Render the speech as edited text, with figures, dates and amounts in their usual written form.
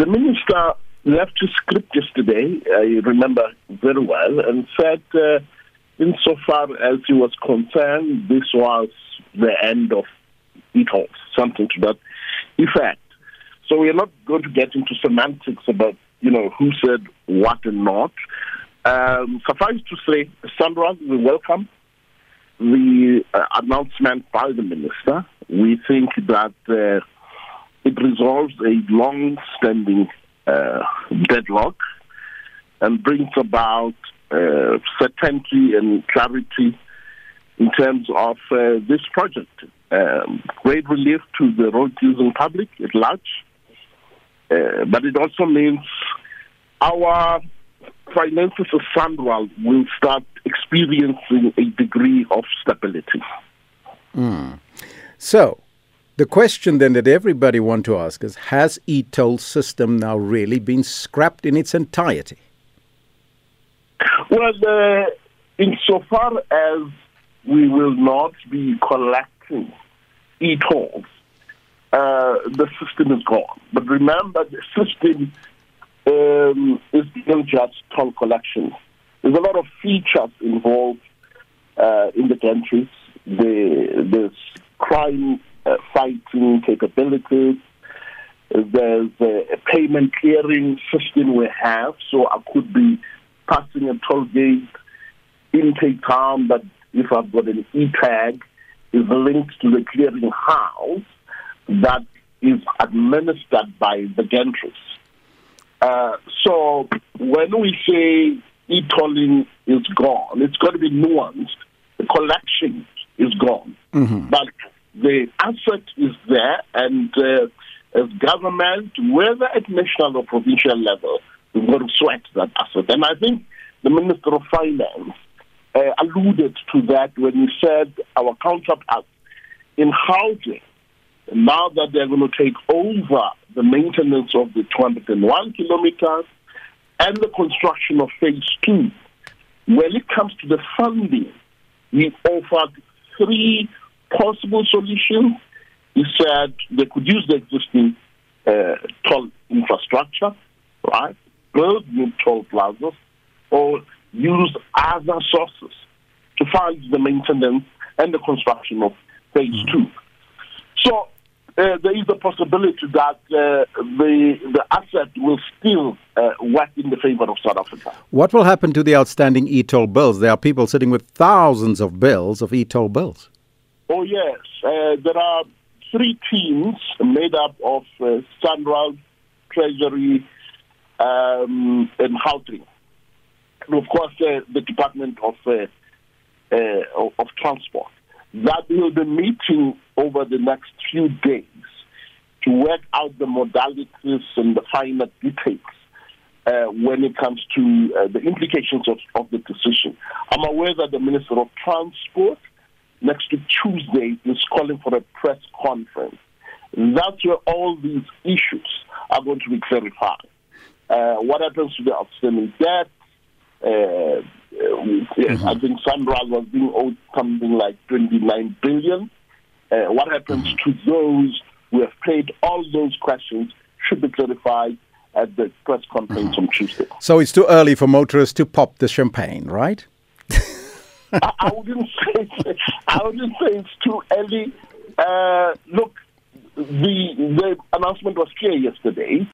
The minister left his script yesterday, I remember very well, and said insofar as he was concerned, this was the end of e-tolls, something to that effect. So we are not going to get into semantics about, who said what and not. Suffice to say, Sanral, we welcome the announcement by the minister. We think that it resolves a long-standing deadlock and brings about certainty and clarity in terms of this project. Great relief to the road-using public at large, but it also means our finances of Sanral will start experiencing a degree of stability. So, the question then that everybody wants to ask is, has e-toll system now really been scrapped in its entirety? Well, insofar as we will not be collecting e-tolls, the system is gone. But remember, the system is not just toll collection. There's a lot of features involved in the countries. There's crime fighting capabilities. There's a payment clearing system we have. So I could be passing a toll gate in Cape Town, but if I've got an e-tag, is linked to the clearing house that is administered by the gantries. So when we say e-tolling is gone, it's got to be nuanced. The collection is gone. But the asset is there, and as government, whether at national or provincial level, we've got to sweat that asset. And I think the Minister of Finance alluded to that when he said our counterparts in housing, now that they're going to take over the maintenance of the 201 kilometers and the construction of phase 2, when it comes to the funding, he offered 3 possible solutions. He said they could use the existing toll infrastructure, right? Build new toll plazas, or use other sources to fund the maintenance and the construction of phase 2. So there is a possibility that the asset will still work in the favor of South Africa. What will happen to the outstanding e-toll bills? There are people sitting with thousands of bills of e-toll bills. Oh, yes. There are 3 teams made up of Sanral, Treasury, and Housing. And, of course, the Department of Transport. That will be meeting over the next few days to work out the modalities and the finer details when it comes to the implications of the decision. I'm aware that the Minister of Transport next Tuesday is calling for a press conference. That's where all these issues are going to be clarified. What happens to the outstanding debt? I think Sanral was being owed something like 29 billion. What happens to those who have paid? All those questions should be clarified at the press conference on Tuesday. So it's too early for motorists to pop the champagne, right? I wouldn't say it's too early. Look, the announcement was clear yesterday.